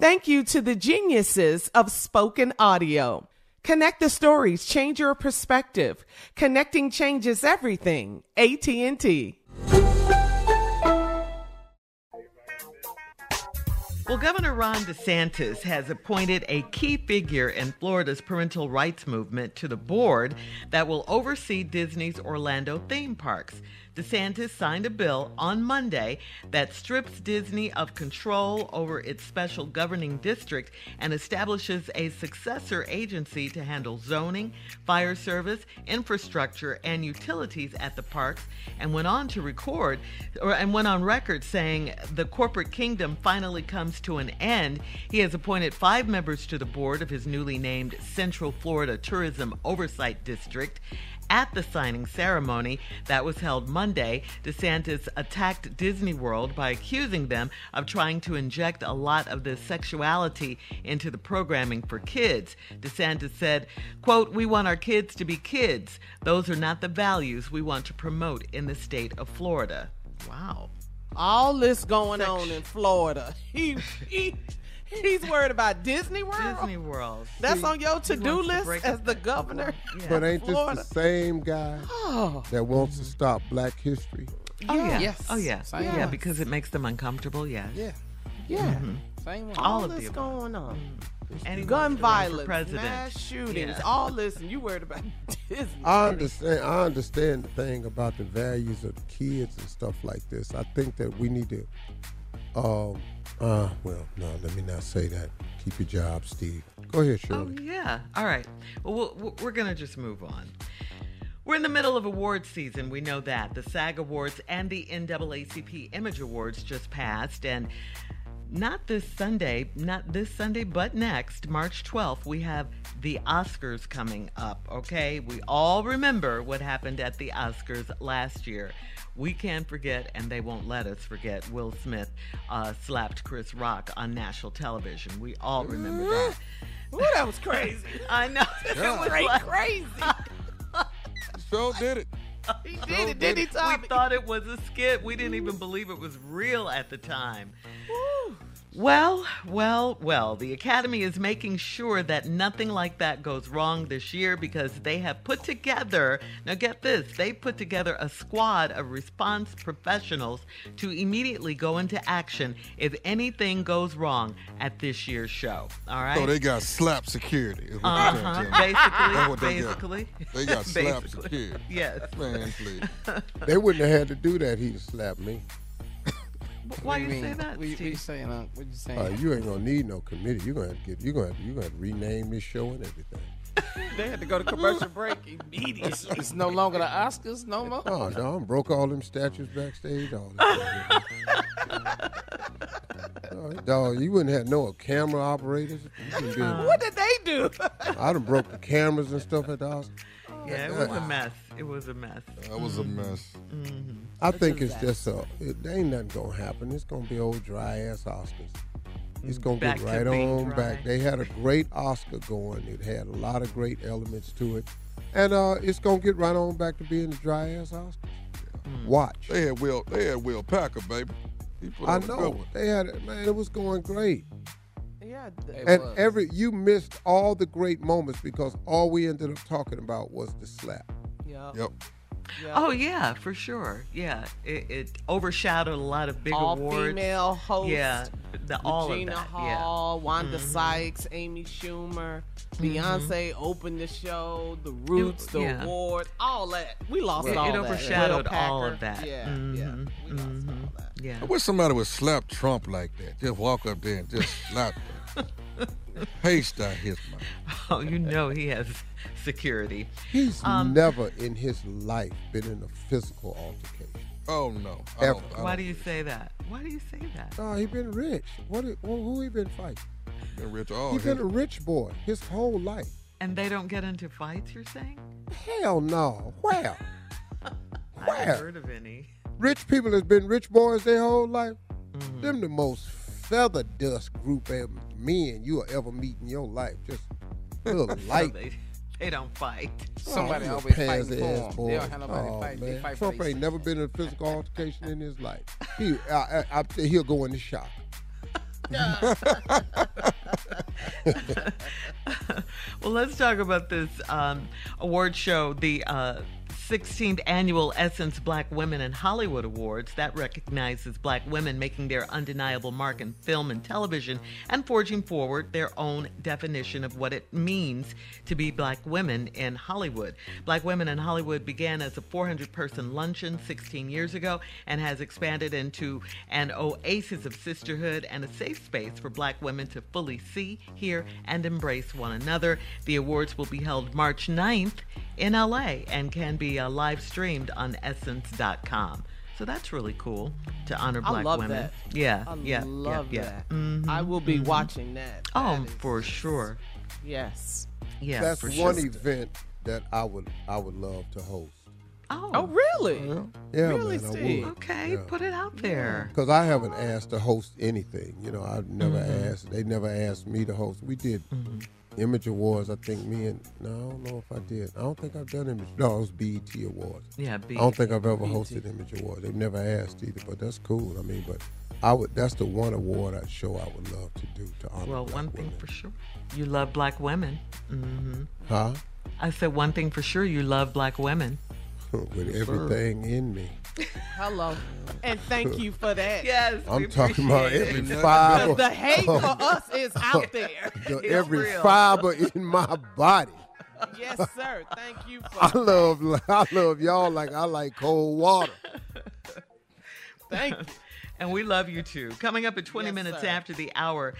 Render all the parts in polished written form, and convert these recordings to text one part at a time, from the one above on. Thank you to the geniuses of spoken audio. Connect the stories, change your perspective. Connecting changes everything. AT&T. Well, Governor Ron DeSantis has appointed a key figure in Florida's parental rights movement to the board that will oversee Disney's Orlando theme parks. DeSantis signed a bill on Monday that strips Disney of control over its special governing district and establishes a successor agency to handle zoning, fire service, infrastructure, and utilities at the parks, and went on record saying the corporate kingdom finally comes to an end. He has appointed 5 members to the board of his newly named Central Florida Tourism Oversight District. At the signing ceremony that was held Monday, DeSantis attacked Disney World by accusing them of trying to inject a lot of this sexuality into the programming for kids. DeSantis said, quote, "We want our kids to be kids. Those are not the values we want to promote in the state of Florida." Wow. All this going on in Florida. He's worried about Disney World. Disney World. That's on your to-do list as the governor. Yeah. But ain't this the same guy that wants to stop Black history? Oh yeah. Yes. Oh yeah. Same. Yeah, because it makes them uncomfortable. Yes. Yeah. Yeah. Mm-hmm. Same one. All of this going on. And gun violence, mass shootings, all this, and you worried about Disney. I understand the thing about the values of kids and stuff like this. I think that we need to, well, no, let me not say that. Keep your job, Steve. Go ahead, Shirley. Oh, yeah. All right. Well, we're going to just move on. We're in the middle of awards season, we know that. The SAG Awards and the NAACP Image Awards just passed, and not this Sunday, but next, March 12th, we have the Oscars coming up, okay? We all remember what happened at the Oscars last year. We can't forget, and they won't let us forget, Will Smith slapped Chris Rock on national television. We all remember that. Ooh, that was crazy. I know. Yeah. It was crazy. So did it. He did it, didn't he, Tommy? We thought it was a skit. We didn't even believe it was real at the time. Woo. Well, the Academy is making sure that nothing like that goes wrong this year because they have put together, now get this, they put together a squad of response professionals to immediately go into action if anything goes wrong at this year's show. All right? So they got slap security. Basically. They got slap security. Yes. Man, please. They wouldn't have had to do that. He'd slap me. Why you say that? What you saying? You ain't gonna need no committee. You're gonna have to rename this show and everything. They had to go to commercial break immediately. It's no longer the Oscars, no more. Oh no, I broke all them statues backstage. All that. Dog, you wouldn't have no camera operators. What did they do? I done broke the cameras and stuff at the Oscars. Yeah, it was a mess. It was a mess. Mm-hmm. I think it's just ain't nothing gonna happen. It's gonna be old dry ass Oscars. It's gonna get right on back. They had a great Oscar going. It had a lot of great elements to it, and it's gonna get right on back to being the dry ass Oscars. Mm. Watch. They had Will Packer, baby. I know. They had it, man. It was going great. Yeah, you missed all the great moments because all we ended up talking about was the slap. Yep. Oh yeah, for sure. Yeah, it overshadowed a lot of big awards. All female hosts. Yeah, all of that. Regina Hall, Wanda Sykes, Amy Schumer, Beyonce opened the show, The Roots, the awards, all that. We lost all that. It overshadowed all of that. Yeah, we lost all that. Yeah. I wish somebody would slap Trump like that. Just walk up there and just slap him. Paste out his mouth. Oh, you know he has security. He's never in his life been in a physical altercation. Oh, no. Ever. Why do you say that? Oh, he been rich. Who he been fighting? Been rich all his life. He's been a rich boy his whole life. And they don't get into fights, you're saying? Hell no. Where? I haven't heard of any. Rich people has been rich boys their whole life. Mm-hmm. Them the most feather dust group of men you'll ever meet in your life. Just little light. They don't fight. Somebody always fights for them. They don't have nobody fight. They fight Trump ain't never been in a physical altercation in his life. He'll go in the shop. Well, let's talk about this award show, the 16th Annual Essence Black Women in Hollywood Awards that recognizes Black women making their undeniable mark in film and television and forging forward their own definition of what it means to be Black women in Hollywood. Black Women in Hollywood began as a 400-person luncheon 16 years ago and has expanded into an oasis of sisterhood and a safe space for Black women to fully see, hear, and embrace one another. The awards will be held March 9th in LA and can be live streamed on Essence.com. So that's really cool to honor Black women. That. Yeah, I love that. Mm-hmm. I will be watching that. For sure. Yes. Yeah. That's one event that I would love to host. Oh really? Yeah, really, man, Steve? Okay, put it out there. Because I haven't asked to host anything. You know, I've never asked. They never asked me to host. We did. Mm-hmm. Image Awards, I think I don't know if I did. I don't think I've done Image. No, it was BET Awards. Yeah, BET. I don't think I've ever hosted Image Awards. They've never asked either, but that's cool. I mean, but that's the one award I would love to do to honor Black one thing women. For sure. You love Black women. Mm-hmm. Huh? I said one thing for sure, you love Black women. With everything in me. Hello. And thank you for that. Yes. I'm talking about every fiber. The hate for us is out there. Every fiber in my body. Yes, sir. Thank you for that. I love y'all like I like cold water. Thank you. And we love you too. Coming up at 20 minutes after the hour,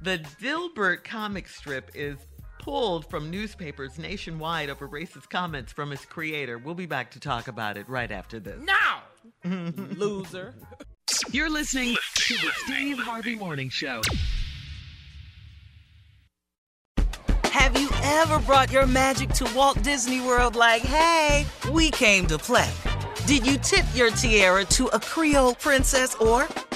the Dilbert comic strip is pulled from newspapers nationwide over racist comments from its creator. We'll be back to talk about it right after this. Now! Loser. You're listening to the Steve Harvey Morning Show. Have you ever brought your magic to Walt Disney World like, hey, we came to play? Did you tip your tiara to a Creole princess or